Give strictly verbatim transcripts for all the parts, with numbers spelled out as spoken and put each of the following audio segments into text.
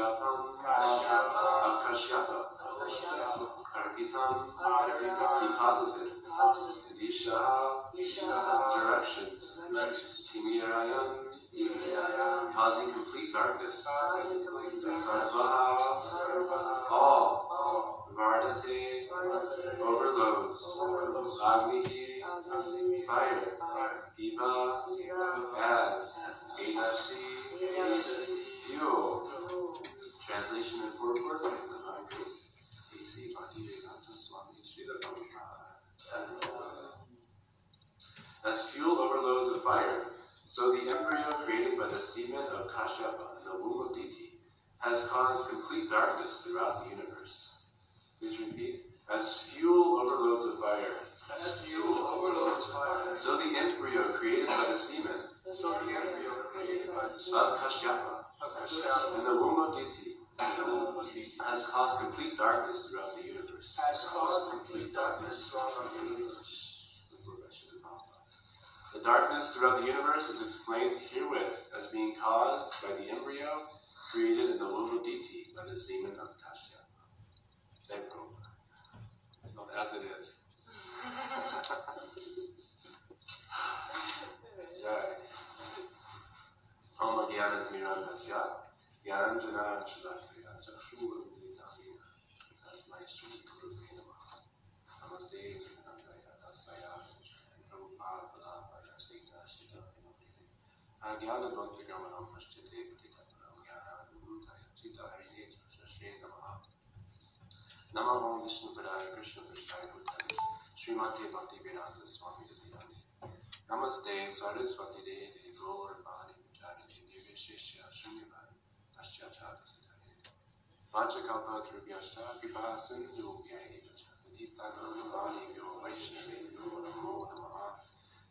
Kashyapa, Kashyapa, Arpitam, deposited, Disha, directions, Timirayan, causing complete darkness, Sarvaha, all, Vardate, overloads, Agnihi, fire, Iva, as, Enashi, fuel. Translation and purport of the Hare Krishna. P C. Bhaktisiddhanta Sarasvati, Sri Hari. As fuel overloads a fire, so the embryo created by the semen of Kashyapa in the womb of Diti has caused complete darkness throughout the universe. Please repeat. As fuel overloads a fire, as fuel overloads fire, so the embryo created by the semen, so the embryo created by the semen of Kashyapa in the womb of Diti has caused complete darkness throughout the universe. Has caused complete darkness throughout the universe. The darkness throughout the universe is explained herewith as being caused by the embryo created in the womb of Diti by the semen of Kashyapa. It's not as it is. Jagai. Om Gyanatmiran Hasya, Gyananjana Shalakriya, Chakshu Vitahina, Tasmai Shri Guru Kinama, Namaste Janandaya, Dasaya, Prabhupada Palapaya, Srita Shita Vinodini, Agyana Bhaktigamanam, Mashtite Pritakaram, Gyana Gurutaya, Chita Harine, Shashe Namaha. Nama Om Vishnu Padaya, Krishna Vishnaya Gurutaya, Srimati Bhakti Vedanta Swami Dhirani. Namaste Sarasvati Devi, Lord Bhani. Shishya Shunivan, Ashyachatasitari, Vachakalpa Trubhyashta, Kripa Sindhu Vyai, Patita Guruvani Vyo Vaishnavi Vyo Namo Namaha.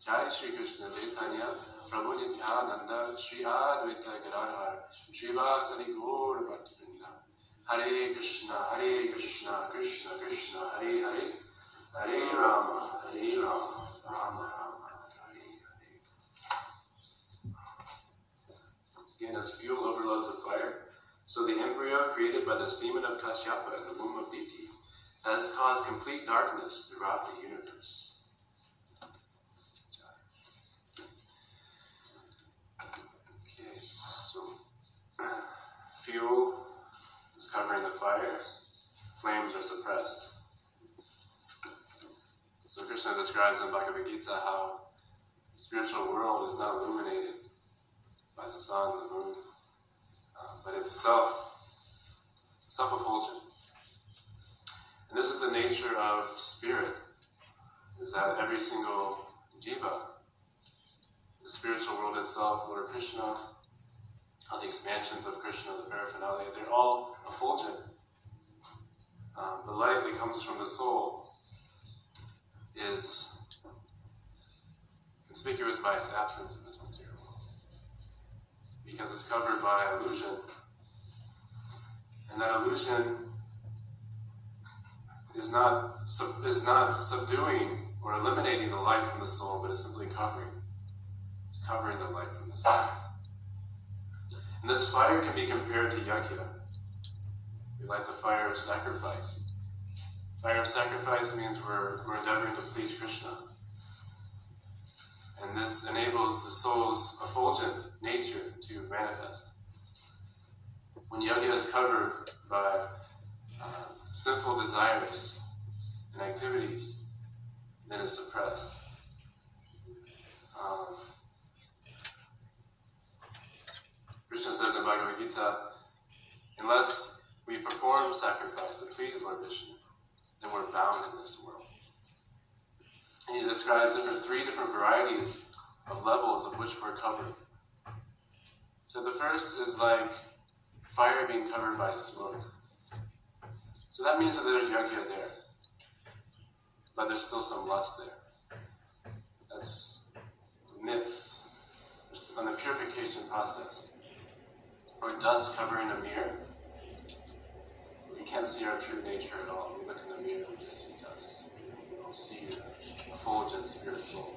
Jai Shri Krishna Chaitanya, Prabhu Nityananda, Shri Advaita Gadadhar, Shri Vasari Gaur Bhaktivinoda. Hare Krishna, Hare Krishna, Krishna Krishna, Hare Hare, Hare Rama, Hare Rama, Rama Rama. Again, as fuel overloads a fire, so the embryo created by the semen of Kashyapa in the womb of Diti has caused complete darkness throughout the universe. Okay, so fuel is covering the fire, flames are suppressed. So Krishna describes in Bhagavad Gita how the spiritual world is not illuminated by the sun, the moon, uh, but it's self, self-effulgent. And this is the nature of spirit, is that every single jiva, the spiritual world itself, Lord Krishna, all the expansions of Krishna, the paraphernalia, they're all effulgent. Um, the light that comes from the soul is conspicuous by its absence in this material, because it's covered by illusion. And that illusion is not sub, is not subduing or eliminating the light from the soul, but it's simply covering. It's covering the light from the soul. And this fire can be compared to yajna. We light the fire of sacrifice. Fire of sacrifice means we're, we're endeavoring to please Krishna. And this enables the soul's effulgent nature to manifest. When yajna is covered by uh, sinful desires and activities, then it's suppressed. Um, Krishna says in Bhagavad Gita, unless we perform sacrifice to please Lord Vishnu, then we're bound in this world. He describes different, three different varieties of levels of which we're covered. So the first is like fire being covered by smoke. So that means that there's yajna there, but there's still some lust there. That's mixed on the purification process. Or dust covering a mirror. We can't see our true nature at all. We look in the mirror, we just see dust. See a effulgent spirit soul,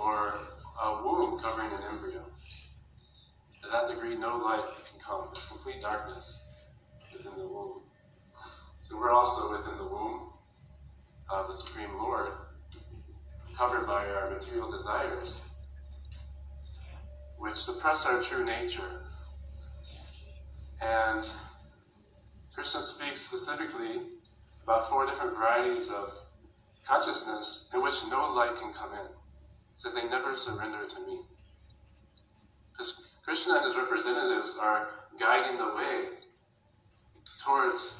or a womb covering an embryo. To that degree, no light can come. There's complete darkness within the womb. So we're also within the womb of the Supreme Lord, covered by our material desires, which suppress our true nature. And Krishna speaks specifically about four different varieties of consciousness in which no light can come in. He says they never surrender to me. Because Krishna and his representatives are guiding the way towards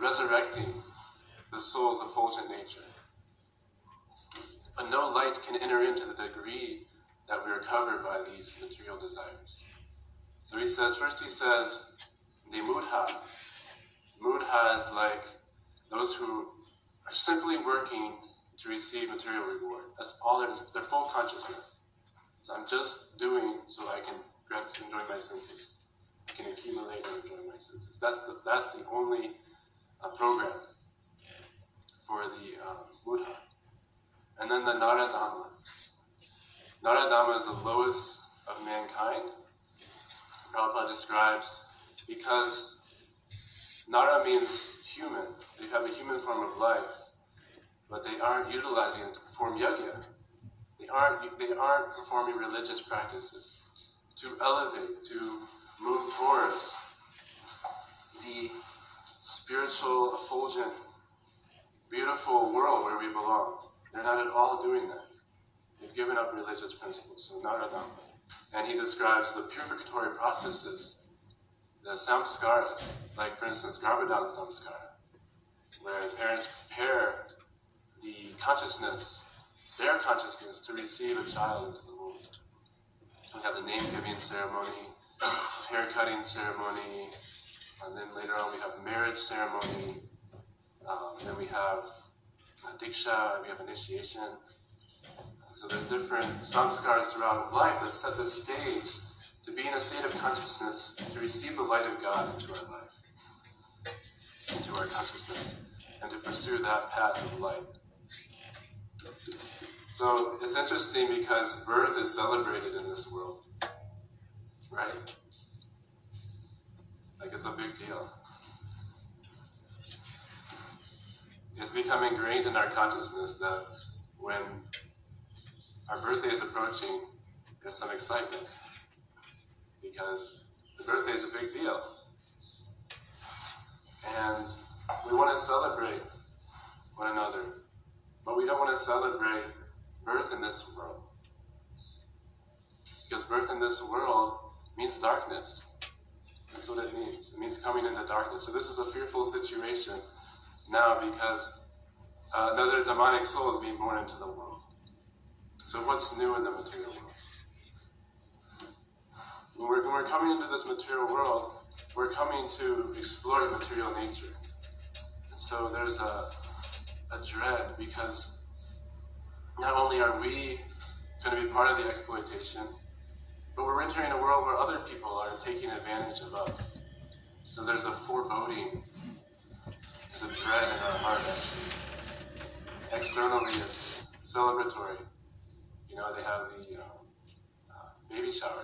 resurrecting the soul's effulgent nature. But no light can enter into the degree that we are covered by these material desires. So he says, first he says, the mudha. Mudha is like those who are simply working to receive material reward. That's all there is, their full consciousness. So I'm just doing so I can enjoy my senses. I can accumulate and enjoy my senses. That's the, that's the only uh, program for the um, mudha. And then the naradhamma. Naradhamma is the lowest of mankind. Prabhupada describes, because Nara means human. They have a human form of life, but they aren't utilizing it to perform yajna. They aren't, they aren't performing religious practices to elevate, to move towards the spiritual, effulgent, beautiful world where we belong. They're not at all doing that. They've given up religious principles, so naradhamma. And he describes the purificatory processes, the samskaras, like for instance, garbhadhana samskara, where parents prepare the consciousness, their consciousness, to receive a child into the womb. We have the name-giving ceremony, hair-cutting ceremony, and then later on we have marriage ceremony, um, and then we have diksha, we have initiation. So there are different samskaras throughout life that set the stage to be in a state of consciousness, to receive the light of God into our life, into our consciousness, and to pursue that path of light. So it's interesting because birth is celebrated in this world, right? Like it's a big deal. It's become ingrained in our consciousness that when our birthday is approaching, there's some excitement, because the birthday is a big deal. And we want to celebrate one another, but we don't want to celebrate birth in this world. Because birth in this world means darkness. That's what it means. It means coming into darkness. So this is a fearful situation now, because uh, another demonic soul is being born into the world. So what's new in the material world? When we're, when we're coming into this material world, we're coming to explore the material nature. And so there's a, a dread, because not only are we going to be part of the exploitation, but we're entering a world where other people are taking advantage of us. So there's a foreboding, there's a dread in our heart actually. Externally it's celebratory. You know, they have the um, uh, baby shower.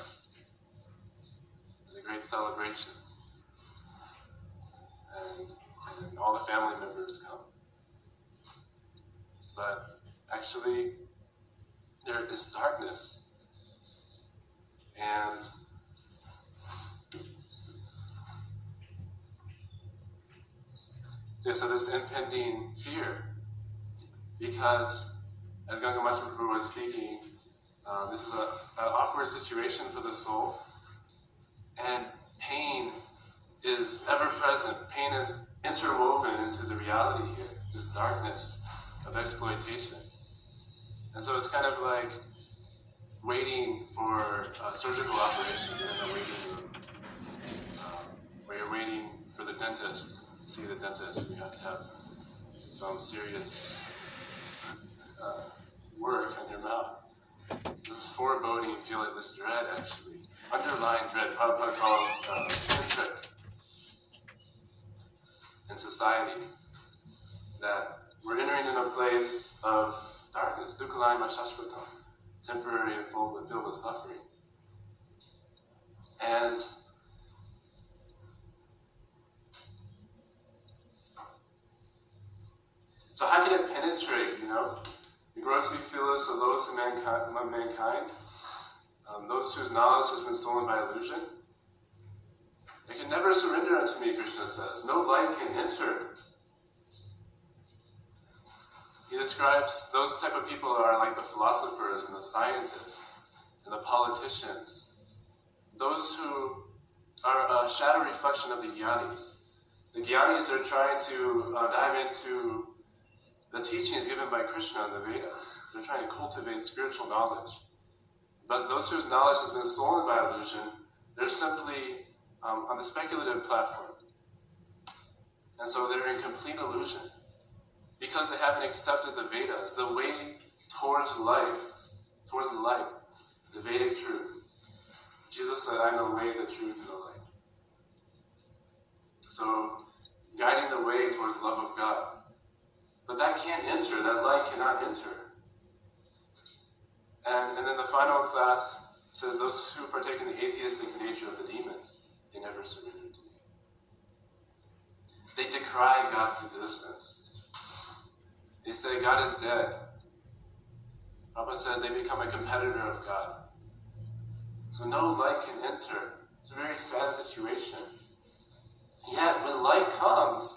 It's a great celebration. And, and all the family members come. But actually, there is darkness. And so, so this impending fear, because as Ganga Prabhu was speaking, uh, this is an awkward situation for the soul, and pain is ever-present. Pain is interwoven into the reality here, this darkness of exploitation. And so it's kind of like waiting for a surgical operation in the waiting room, um, where you're waiting for the dentist, to see the dentist, and you have to have some serious Uh, work on your mouth. This foreboding feeling, this dread actually, underlying dread, Prabhupada calls it uh, centric in society, that we're entering in a place of darkness, duḥkhālayam aśāśvatam, temporary and filled with suffering. and so how can it penetrate, you know, the grossly fearless or lowest among mankind, um, those whose knowledge has been stolen by illusion? They can never surrender unto me, Krishna says. No light can enter. He describes those type of people are like the philosophers and the scientists and the politicians. Those who are a shadow reflection of the gyanis. The gyanis are trying to uh, dive into the teachings given by Krishna in the Vedas. They're trying to cultivate spiritual knowledge. But those whose knowledge has been stolen by illusion, they're simply um, on the speculative platform. And so they're in complete illusion. Because they haven't accepted the Vedas, the way towards life, towards the light, the Vedic truth. Jesus said, I'm the way, the truth, and the light. So, guiding the way towards the love of God. But that can't enter, that light cannot enter. And, and then the final class says, those who partake in the atheistic nature of the demons, they never surrender to me. They decry God's existence. They say God is dead. Prabhupada said they become a competitor of God. So no light can enter. It's a very sad situation. Yet when light comes,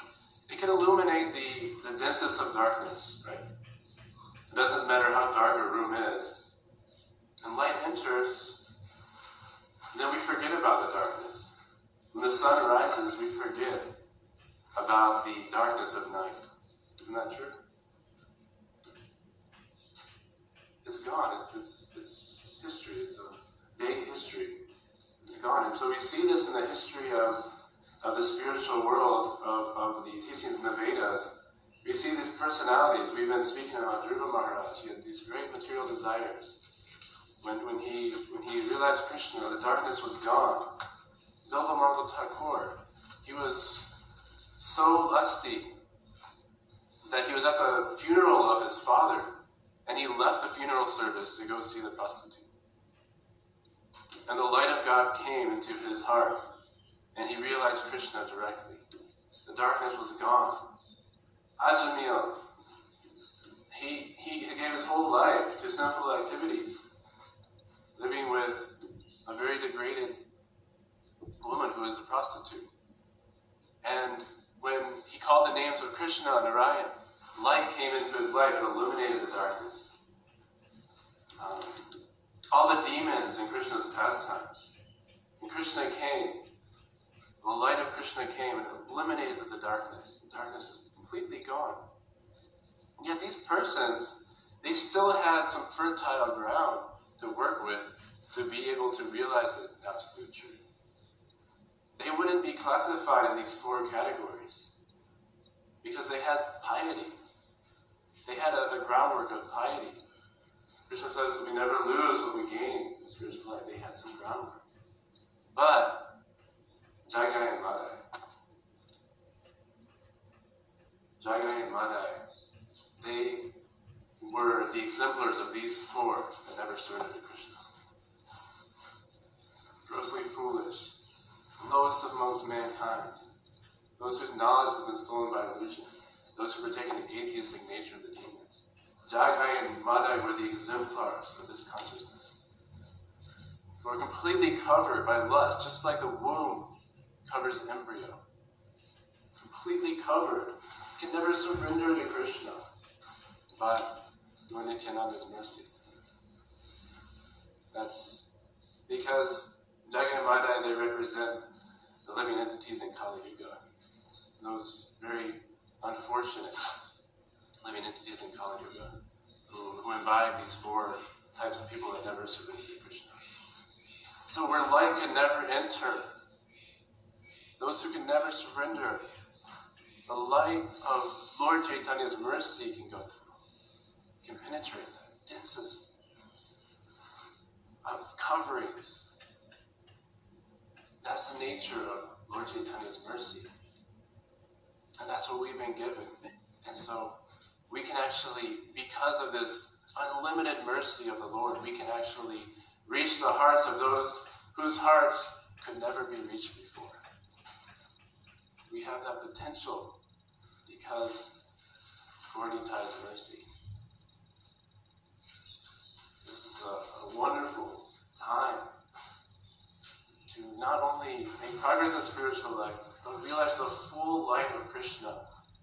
it can illuminate the, the densest of darkness, right? It doesn't matter how dark a room is. When light enters, then we forget about the darkness. When the sun rises, we forget about the darkness of night. Isn't that true? It's gone. It's, it's it's it's history. It's a vague history. It's gone. And so we see this in the history of, of the spiritual world, of, of the teachings in the Vedas. We see these personalities. We've been speaking about Dhruva Maharaj. He had these great material desires. When when he when he realized Krishna, the darkness was gone. Dhruva Mangal Thakur, he was so lusty that he was at the funeral of his father. And he left the funeral service to go see the prostitute. And the light of God came into his heart, and he realized Krishna directly. The darkness was gone. Ajamila, he, he gave his whole life to sinful activities, living with a very degraded woman who is a prostitute. And when he called the names of Krishna and Narayana, light came into his life and illuminated the darkness. Um, all the demons in Krishna's pastimes. When Krishna came, the light of Krishna came and eliminated the darkness. The darkness is completely gone. And yet these persons, they still had some fertile ground to work with to be able to realize the absolute truth. They wouldn't be classified in these four categories because they had piety. They had a, a groundwork of piety. Krishna says we never lose what we gain in spiritual life. They had some groundwork. But Jagai and Madai. Jagai and Madai, they were the exemplars of these four that never surrendered to Krishna. Grossly foolish, lowest amongst mankind, those whose knowledge has been stolen by illusion, those who partake in the atheistic nature of the demons. Jagai and Madai were the exemplars of this consciousness. Who are completely covered by lust, just like the womb covers the embryo. Completely covered. Can never surrender to Krishna. But through Nityananda's mercy. That's because Jagai and Madai, they represent the living entities in Kali Yuga. Those very unfortunate living entities in Kali Yuga who, who imbibe these four types of people that never surrender to Krishna. So where light can never enter, those who can never surrender, the light of Lord Chaitanya's mercy can go through, can penetrate the densest of coverings. That's the nature of Lord Chaitanya's mercy. And that's what we've been given. And so we can actually, because of this unlimited mercy of the Lord, we can actually reach the hearts of those whose hearts could never be reached before. We have that potential because Gordy ties mercy. This is a, a wonderful time to not only make progress in spiritual life, but realize the full light of Krishna.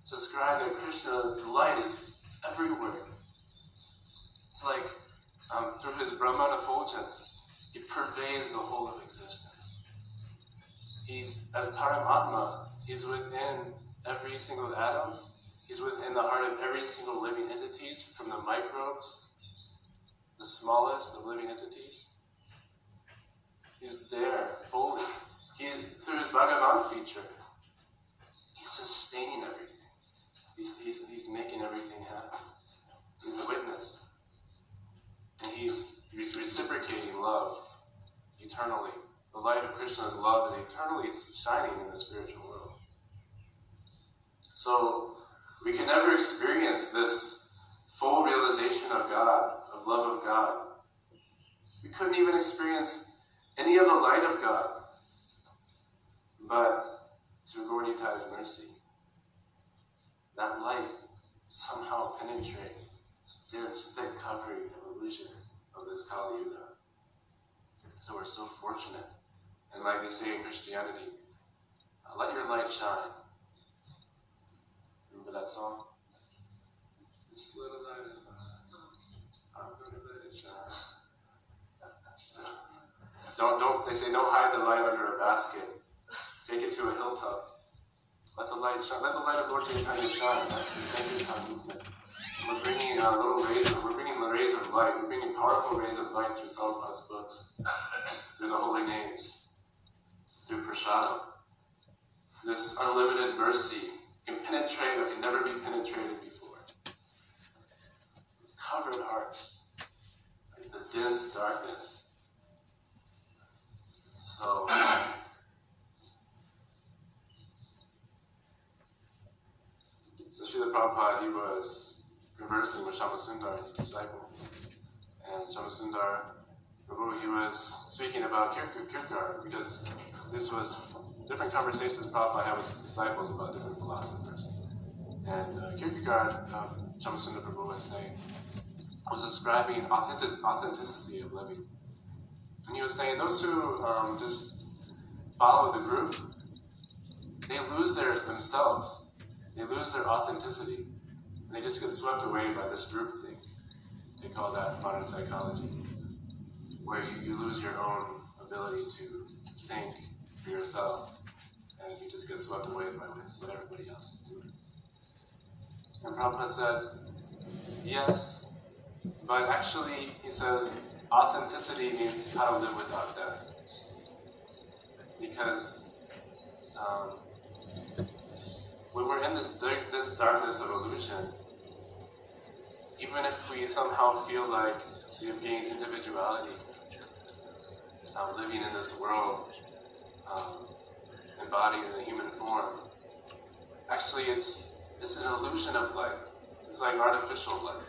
Subscribe that Krishna's light is everywhere. It's like um, through his Brahman effulgence, he pervades the whole of existence. He's, as Paramatma, he's within every single atom. He's within the heart of every single living entity, from the microbes, the smallest of living entities. He's there, holy. He, through his Bhagavan feature, he's sustaining everything. He's, he's, he's making everything happen. He's a witness. And he's, he's reciprocating love eternally. The light of Krishna's love is eternally shining in the spiritual world. So we can never experience this full realization of God, of love of God. We couldn't even experience any of the light of God. But through Gaudiyata's mercy, that light somehow penetrates this dense, thick covering of illusion of this Kali Yuga. So we're so fortunate. And like they say in Christianity, uh, let your light shine. Remember that song? This little light of mine, I'm gonna let it shine. don't don't they say don't hide the light under a basket. Take it to a hilltop. Let the light shine. Let the light of Lord Chaitanya shine. That's the Sankirtan movement. We're bringing uh, little rays of, we're bringing the rays of light. We're bringing powerful rays of light through Prabhupada's books, through the holy names, through prasadam. This unlimited mercy can penetrate or can never be penetrated before. It's covered hearts, like the dense darkness. So. So Srila Prabhupada, he was conversing with Shamasundar, his disciple. And Shamasundar, he was speaking about Kierkegaard, because this was different conversations Prabhupada had with his disciples about different philosophers. And uh, Kierkegaard, uh, Shamasundar Prabhu was saying, was describing authentic- authenticity of living. And he was saying, those who um, just follow the group, they lose theirs themselves. They lose their authenticity, and they just get swept away by this group thing. They call that modern psychology, where you, you lose your own ability to think for yourself, and you just get swept away by what everybody else is doing. And Prabhupada said, yes, but actually, he says, authenticity means how to live without death. Because, um, when we're in this, dark, this darkness of illusion, even if we somehow feel like we have gained individuality, um, living in this world, um, embodied in a human form, actually it's it's an illusion of life. It's like artificial life.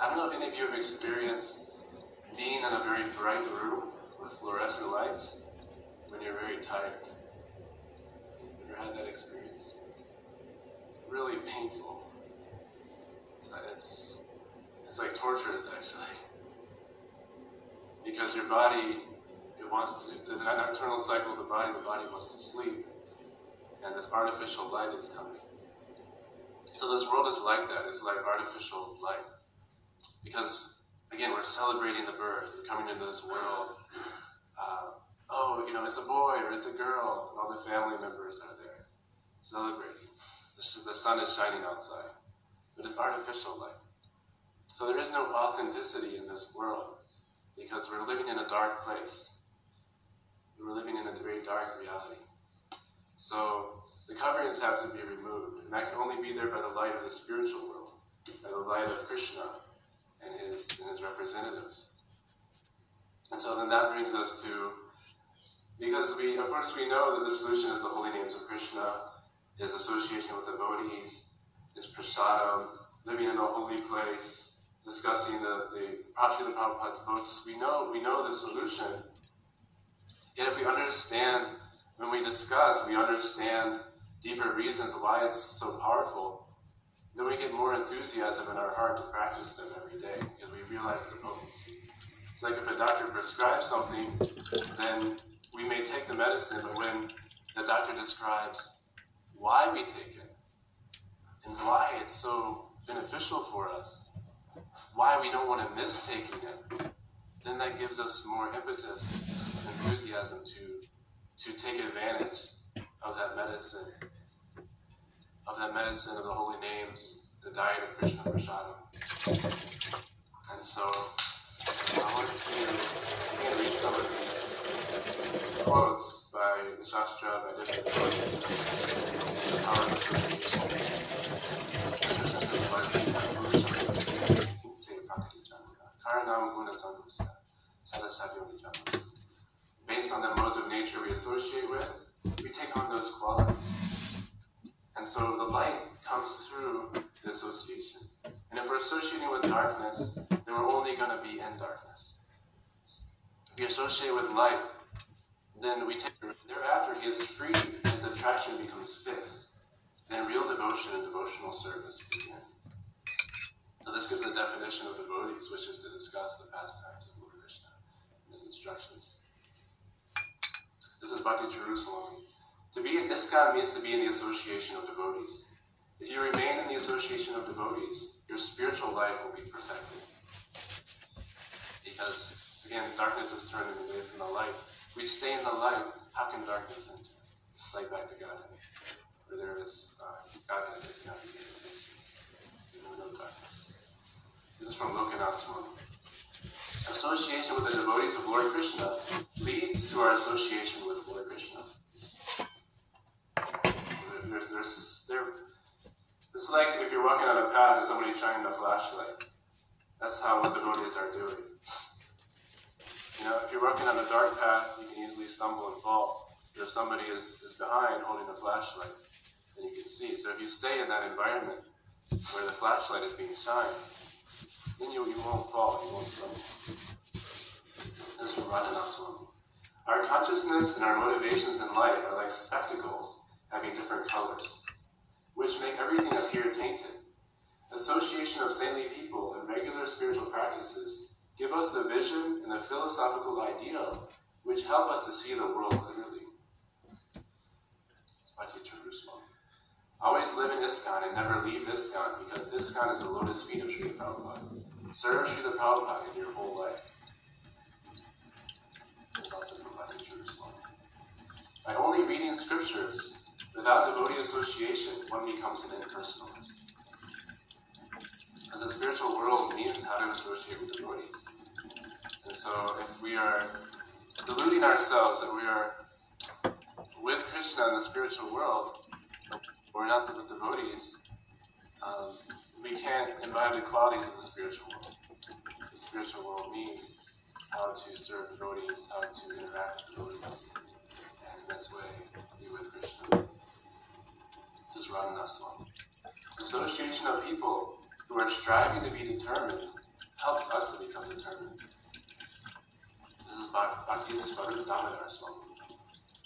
I don't know if any of you have experienced being in a very bright room with fluorescent lights when you're very tired. Had that experience. It's really painful. It's like, it's, it's like torture, actually. Because your body, it wants to, the nocturnal cycle of the body, the body wants to sleep. And this artificial light is coming. So this world is like that. It's like artificial light. Because, again, we're celebrating the birth. We're coming into this world. Uh, oh, you know, it's a boy or it's a girl. And all the family members are there. Celebrating. The sun is shining outside, but it's artificial light. So there is no authenticity in this world because we're living in a dark place. We're living in a very dark reality. So the coverings have to be removed, and that can only be there by the light of the spiritual world, by the light of Krishna and his, and his representatives. And so then that brings us to, because we, of course, we know that the solution is the holy names of Krishna, his association with devotees, his prasadam, living in a holy place, discussing the, the Prabhupada's books. We know we know the solution, Yet if we understand, when we discuss, we understand deeper reasons why it's so powerful, then we get more enthusiasm in our heart to practice them every day, because we realize the potency. It's like if a doctor prescribes something, then we may take the medicine, but when the doctor describes why we take it, and why it's so beneficial for us, why we don't want to miss taking it, then that gives us more impetus and enthusiasm to, to take advantage of that medicine, of that medicine of the holy names, the diet of Krishna prasadam. And so, I wanted to read some of these quotes by the Shastra, by different quotes, the power of association. Based on the modes of nature we associate with, we take on those qualities. And so the light comes through the association. And if we're associating with darkness, then we're only going to be in darkness. If we associate with light, then we take it. Thereafter, he is free, his attraction becomes fixed. Then real devotion and devotional service begin. Now this gives the definition of devotees, which is to discuss the pastimes of Lord Krishna and his instructions. This is Bhakti Jerusalem. To be an ISKCON means to be in the association of devotees. If you remain in the association of devotees, your spiritual life will be protected. Because, again, darkness is turning away from the light. If we stay in the light, how can darkness enter? Like back to Godhead, where there is uh, Godhead that cannot be nations. There is no darkness. This is from Lokanath's one. Association with the devotees of Lord Krishna leads to our association with Lord Krishna. There, there's, there, it's like if you're walking on a path and somebody shining a flashlight. That's how what devotees are doing. You know, if you're walking on a dark path, you can easily stumble and fall. But if somebody is, is behind holding a flashlight, then you can see. So if you stay in that environment where the flashlight is being shined, then you, you won't fall, you won't stumble. This is from Ramana Swami. Our consciousness and our motivations in life are like spectacles having different colors, which make everything appear tainted. Association of saintly people and regular spiritual practices give us the vision and the philosophical ideal which help us to see the world clearly. It's my teacher, Jerusalem. Always live in ISKCON and never leave ISKCON, because ISKCON is the lotus feet of Sri Prabhupada. Serve Sri Prabhupada in your whole life. It's also provided Jerusalem. By only reading scriptures, without devotee association, one becomes an impersonalist. Because the spiritual world means how to associate with devotees. And so if we are deluding ourselves that we are with Krishna in the spiritual world, we're not the devotees, um, we can't imbibe the qualities of the spiritual world. The spiritual world means how to serve devotees, how to interact with devotees, and in this way, be with Krishna. This is Ramana Swami. Association of people who are striving to be determined helps us to become determined. This is Bhaktisiddhanta Sarasvati.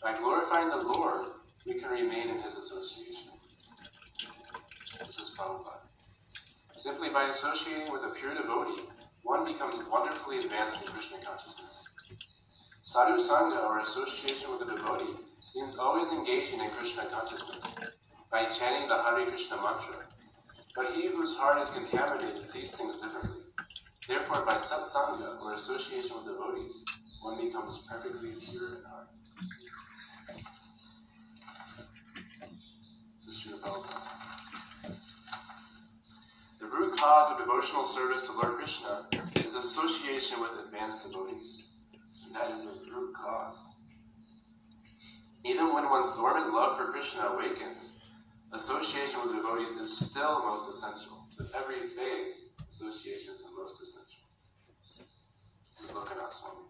By glorifying the Lord, we can remain in his association. This is Prabhupada. Simply by associating with a pure devotee, one becomes wonderfully advanced in Krishna consciousness. Sadhu sangha, or association with a devotee, means always engaging in Krishna consciousness by chanting the Hare Krishna mantra. But he whose heart is contaminated sees things differently. Therefore, by sat sangha, or association with devotees, one becomes perfectly pure in heart. This is Srila Prabhupada. The root cause of devotional service to Lord Krishna is association with advanced devotees. And that is the root cause. Even when one's dormant love for Krishna awakens, association with devotees is still most essential. With every phase, association is the most essential. This is Lokanath Swami.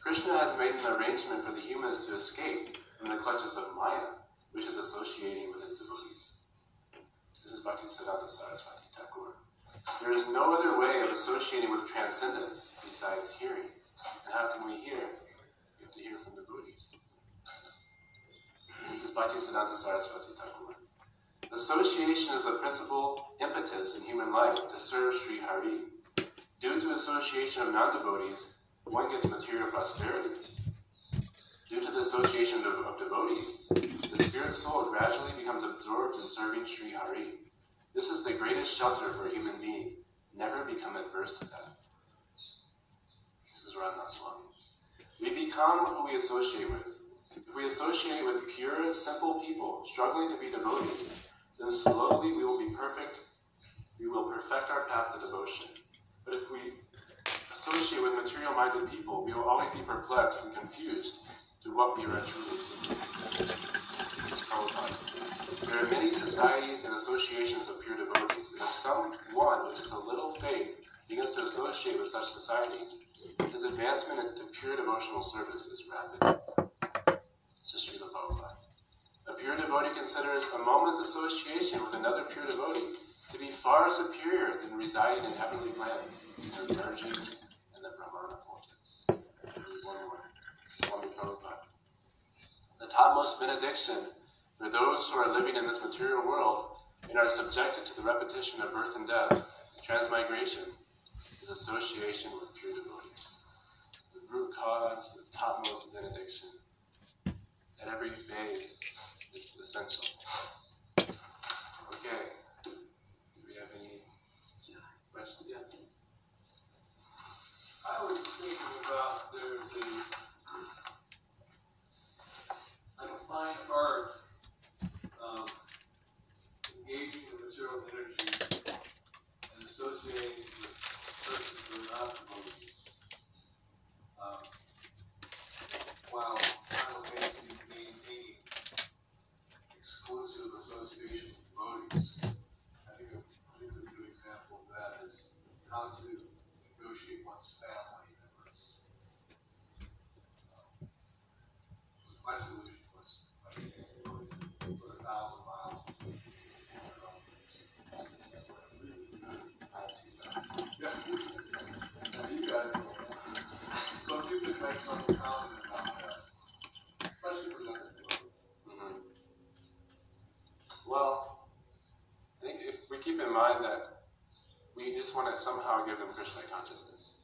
Krishna has made an arrangement for the humans to escape from the clutches of Maya, which is associating with his devotees. This is Bhaktisiddhanta Sarasvati. There is no other way of associating with transcendence besides hearing. And how can we hear? We have to hear from devotees. is Bhaktisiddhanta Sarasvati Thakur. Association is the principal impetus in human life to serve Sri Hari. Due to association of non-devotees, one gets material prosperity. Due to the association of, of devotees, the spirit soul gradually becomes absorbed in serving Sri Hari. This is the greatest shelter for a human being. Never become adverse to that. This is Ramana Swami. We become who we associate with. If we associate with pure, simple people struggling to be devotees, then slowly we will be perfect. We will perfect our path to devotion. But if we associate with material-minded people, we will always be perplexed and confused to what we are truly seeking. There are many societies and associations of pure devotees, and if someone with just a little faith begins to associate with such societies, his advancement into pure devotional service is rapid. A pure devotee considers a moment's association with another pure devotee to be far superior than residing in heavenly lands, and merging in the Brahmana portals. Swami Prabhupada. The topmost benediction for those who are living in this material world and are subjected to the repetition of birth and death, transmigration, is association with pure devotees. The root cause, the topmost benediction. At every phase, it's essential. Okay. Do we have any questions? Yeah. I was thinking about there's a like a fine art of engaging with material energy and associating with persons who are not devotees. Um, while simultaneously maintaining exclusive association with devotees. I think a particularly good example of that is how to negotiate one's family members. Um, my solution was I mean, to put a thousand miles between their own things. Yeah. Now you guys know that. So if you could make something common about that, especially for that. Well, I think if we keep in mind that we just want to somehow give them Krishna consciousness,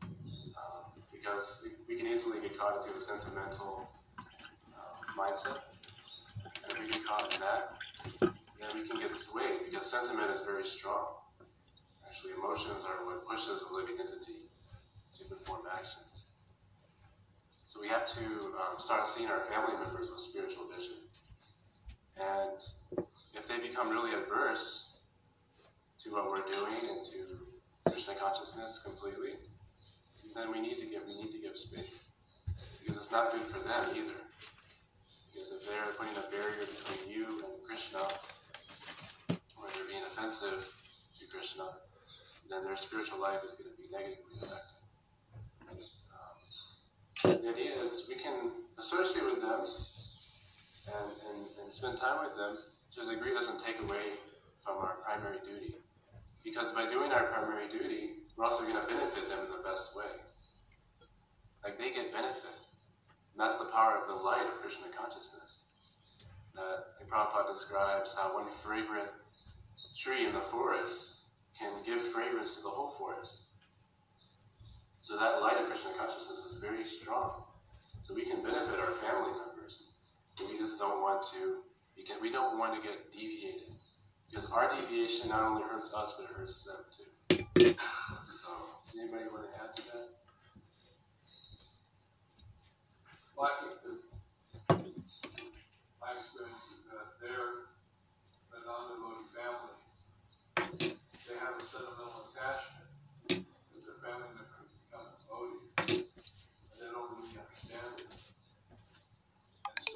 um, because we, we can easily get caught into a sentimental uh, mindset, and if we get caught in that, then we can get swayed, because sentiment is very strong. Actually, emotions are what pushes a living entity to perform actions. So we have to um, start seeing our family members with spiritual vision. And if they become really adverse to what we're doing and to Krishna consciousness completely, then we need to give we need to give space, because it's not good for them either. Because if they're putting a barrier between you and Krishna, or they're being offensive to Krishna, then their spiritual life is going to be negatively affected. Um, the idea is we can associate with them. And, and, and spend time with them to a degree doesn't take away from our primary duty. Because by doing our primary duty, we're also going to benefit them in the best way. Like they get benefit. And that's the power of the light of Krishna consciousness. That Prabhupada describes how one fragrant tree in the forest can give fragrance to the whole forest. So that light of Krishna consciousness is very strong. So we can benefit our family members. We just don't want to, because we don't want to get deviated. Because our deviation not only hurts us, but it hurts them too. So, does anybody want to add to that? Well, I think that my experience is that their the non-devoted family, they have a sentimental attachment to their family members become devoted, and they don't really understand it.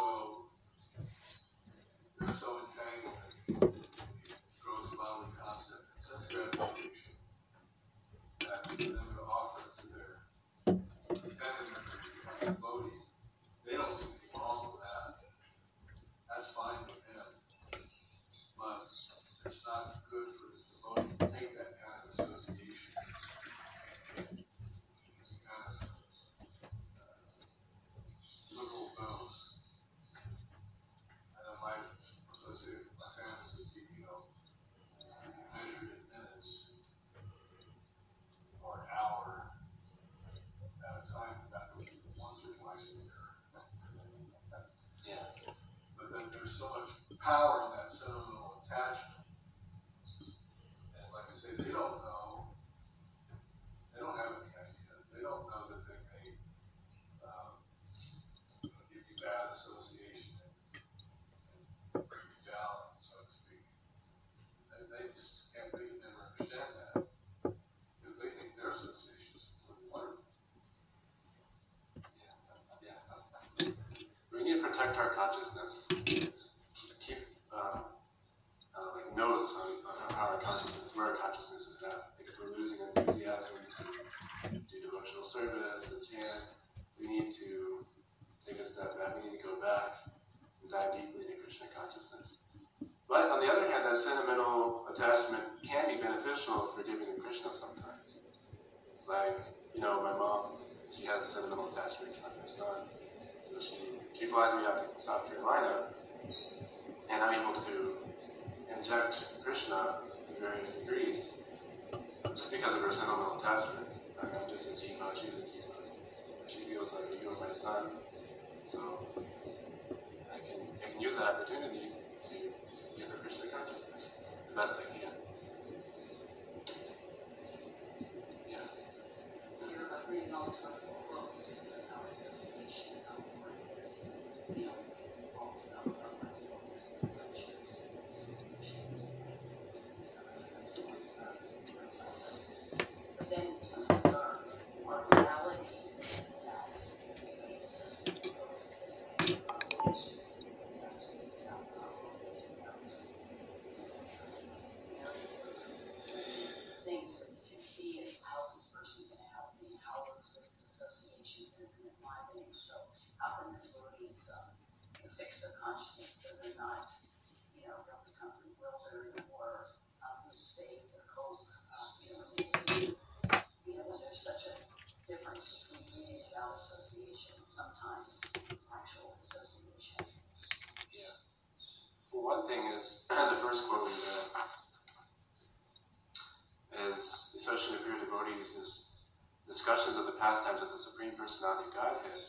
So, they're so entangled in the gross bodily concept and sense gratification that for them to offer to their family members to become devotee, they don't see anything wrong with that. That's fine with them, but it's not good for the devotee to take that kind of power in that sentimental attachment. And like I say, they don't know. They don't have any idea. They don't know that they may um, give you bad association and bring you down, so to speak. And they just can't, they can never understand that. Because they think their association is really wonderful. Yeah, that's, yeah. We need to protect our consciousness. Notice on, on how our consciousness, where our consciousness is at. If we're losing enthusiasm to do devotional service and chant, we need to take a step back. We need to go back and dive deeply into Krishna consciousness. But on the other hand, that sentimental attachment can be beneficial for giving to Krishna sometimes. Like, you know, my mom, she has a sentimental attachment to her son. So she, she flies me out to South Carolina, and I'm able to inject Krishna to various degrees just because of her sentimental attachment. I mean, I'm just a jiva, she's a jiva. She feels like you are my son. So I can I can use that opportunity to give her Krishna consciousness the best I can. So, yeah. Is discussions of the pastimes of the Supreme Personality of Godhead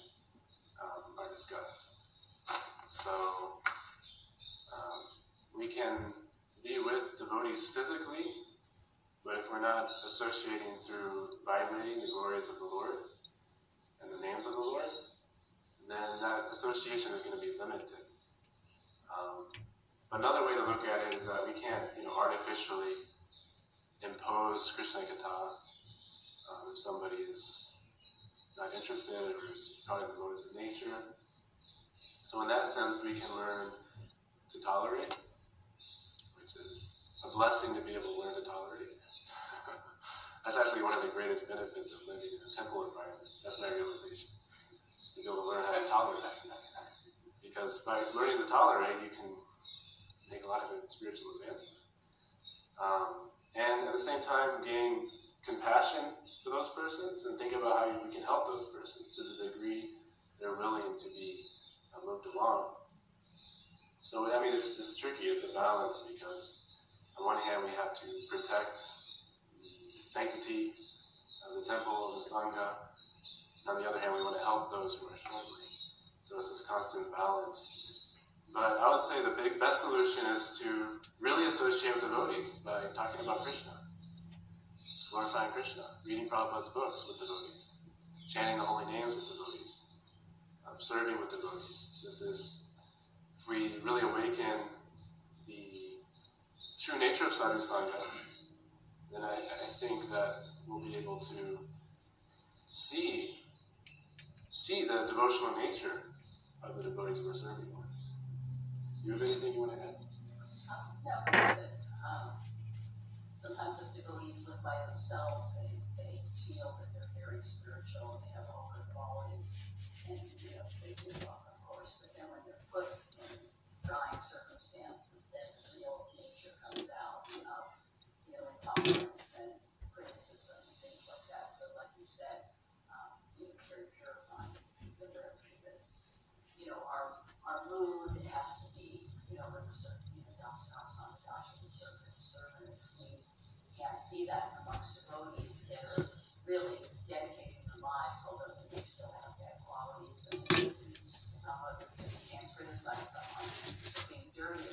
um, are discussed. So um, we can be with devotees physically, but if we're not associating through vibrating the glories of the Lord and the names of the Lord, then that association is going to be limited. Um, another way to look at it is that we can't, you know, artificially impose Krishna Katha. Um, if somebody is not interested or is caught in the motives of nature. So in that sense, we can learn to tolerate, which is a blessing to be able to learn to tolerate. That's actually one of the greatest benefits of living in a temple environment. That's my realization, is to be able to learn how to tolerate. Because by learning to tolerate, you can make a lot of spiritual advancement. Um, and at the same time, gain compassion for those persons and think about how we can help those persons to the degree they're willing to be moved along. So, I mean, it's, it's tricky, it's a balance, because on one hand we have to protect the sanctity of the temple and the sangha, and on the other hand we want to help those who are struggling. So it's this constant balance. But I would say the big best solution is to really associate with devotees by talking about Krishna. Glorifying Krishna, reading Prabhupada's books with devotees, chanting the holy names with devotees, serving with devotees. This is, if we really awaken the true nature of Sadhu Sangha, then I, I think that we'll be able to see, see the devotional nature of the devotees we're serving with. Do you have anything you want to add? Uh, no, but, um, sometimes if devotees live by themselves, they, they feel that they're very spiritual and they have all good qualities, and you know, they do well, of course, but then when they're put in trying circumstances, then the real nature comes out of, you know, intolerance and criticism and things like that. So like you said, um, you know, it's very purifying to live through this. You know, our, our mood has to be, you know, like a you know, dasana, dasana, a certain servant. Can't see that amongst devotees that are really dedicating their lives, although they still have bad qualities and, um, and criticize someone for being dirty.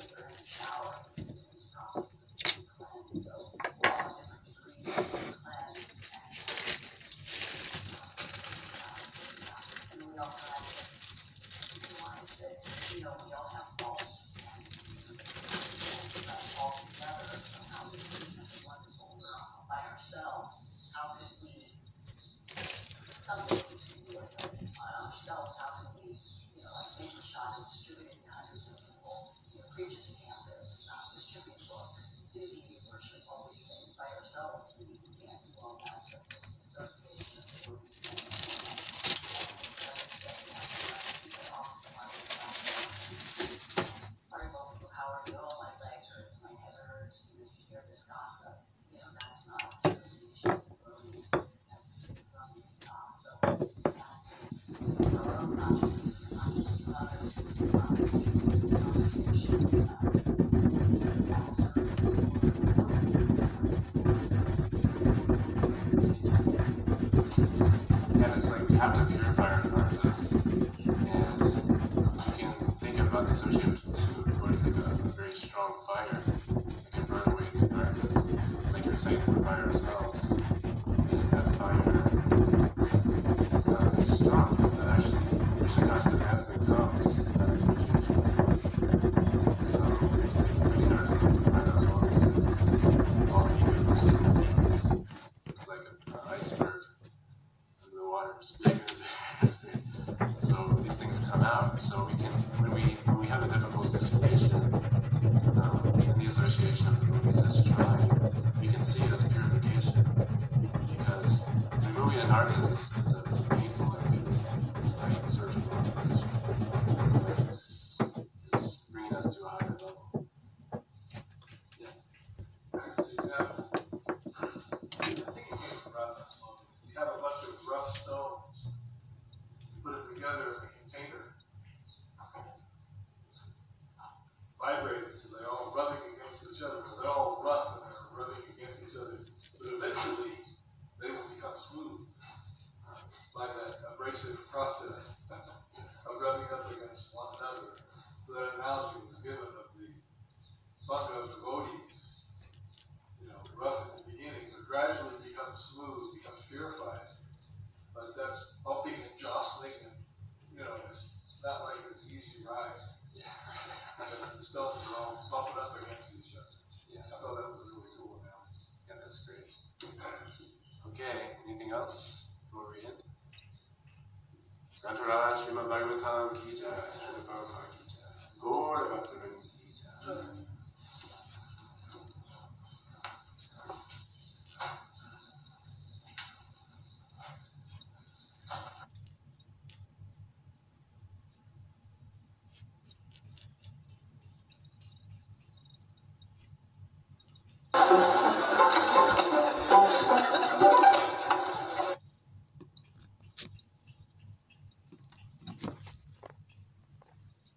bodies are shaped to towards like a very strong fire that can burn away the darkness. Like you're saying, we're by ourselves. And that fire is not as strong as it actually, Krishna constantly has been comes in that situation. So we can put ourselves behind those walls. All the universe is it's like an iceberg, and the water is bigger than the iceberg. So these things come out. So we can, when we when we have a difficult situation, um, in the association of the movies that's trying, we can see it as purification. Because the movie in art is, is, a, is a painful activity. It's like a surgical operation. It's, it's bringing us to a higher level. Yeah. That's exactly. I think it's rough. You have a bunch of rough stones. Put it together in a container, vibrated, so they're all rubbing against each other, so they're all rough and they're rubbing against each other, but eventually they will become smooth by that abrasive process of rubbing up against one another. So that analogy was given of the sangha of devotees, you know, rough in the beginning, but gradually becomes smooth, becomes purified. But that's bumping and jostling, and you know, it's not like an easy ride. Yeah. Because the stones are all bumping up against each other. Yeah. I thought that was really cool now. Yeah, that's great. Okay, anything else before we end? Radharaj, Srimad Bhagavatam Ki Jai, Srimad Bhagavatam Ki Jai, Gaura Bhaktavan Ki Jai. Thank you.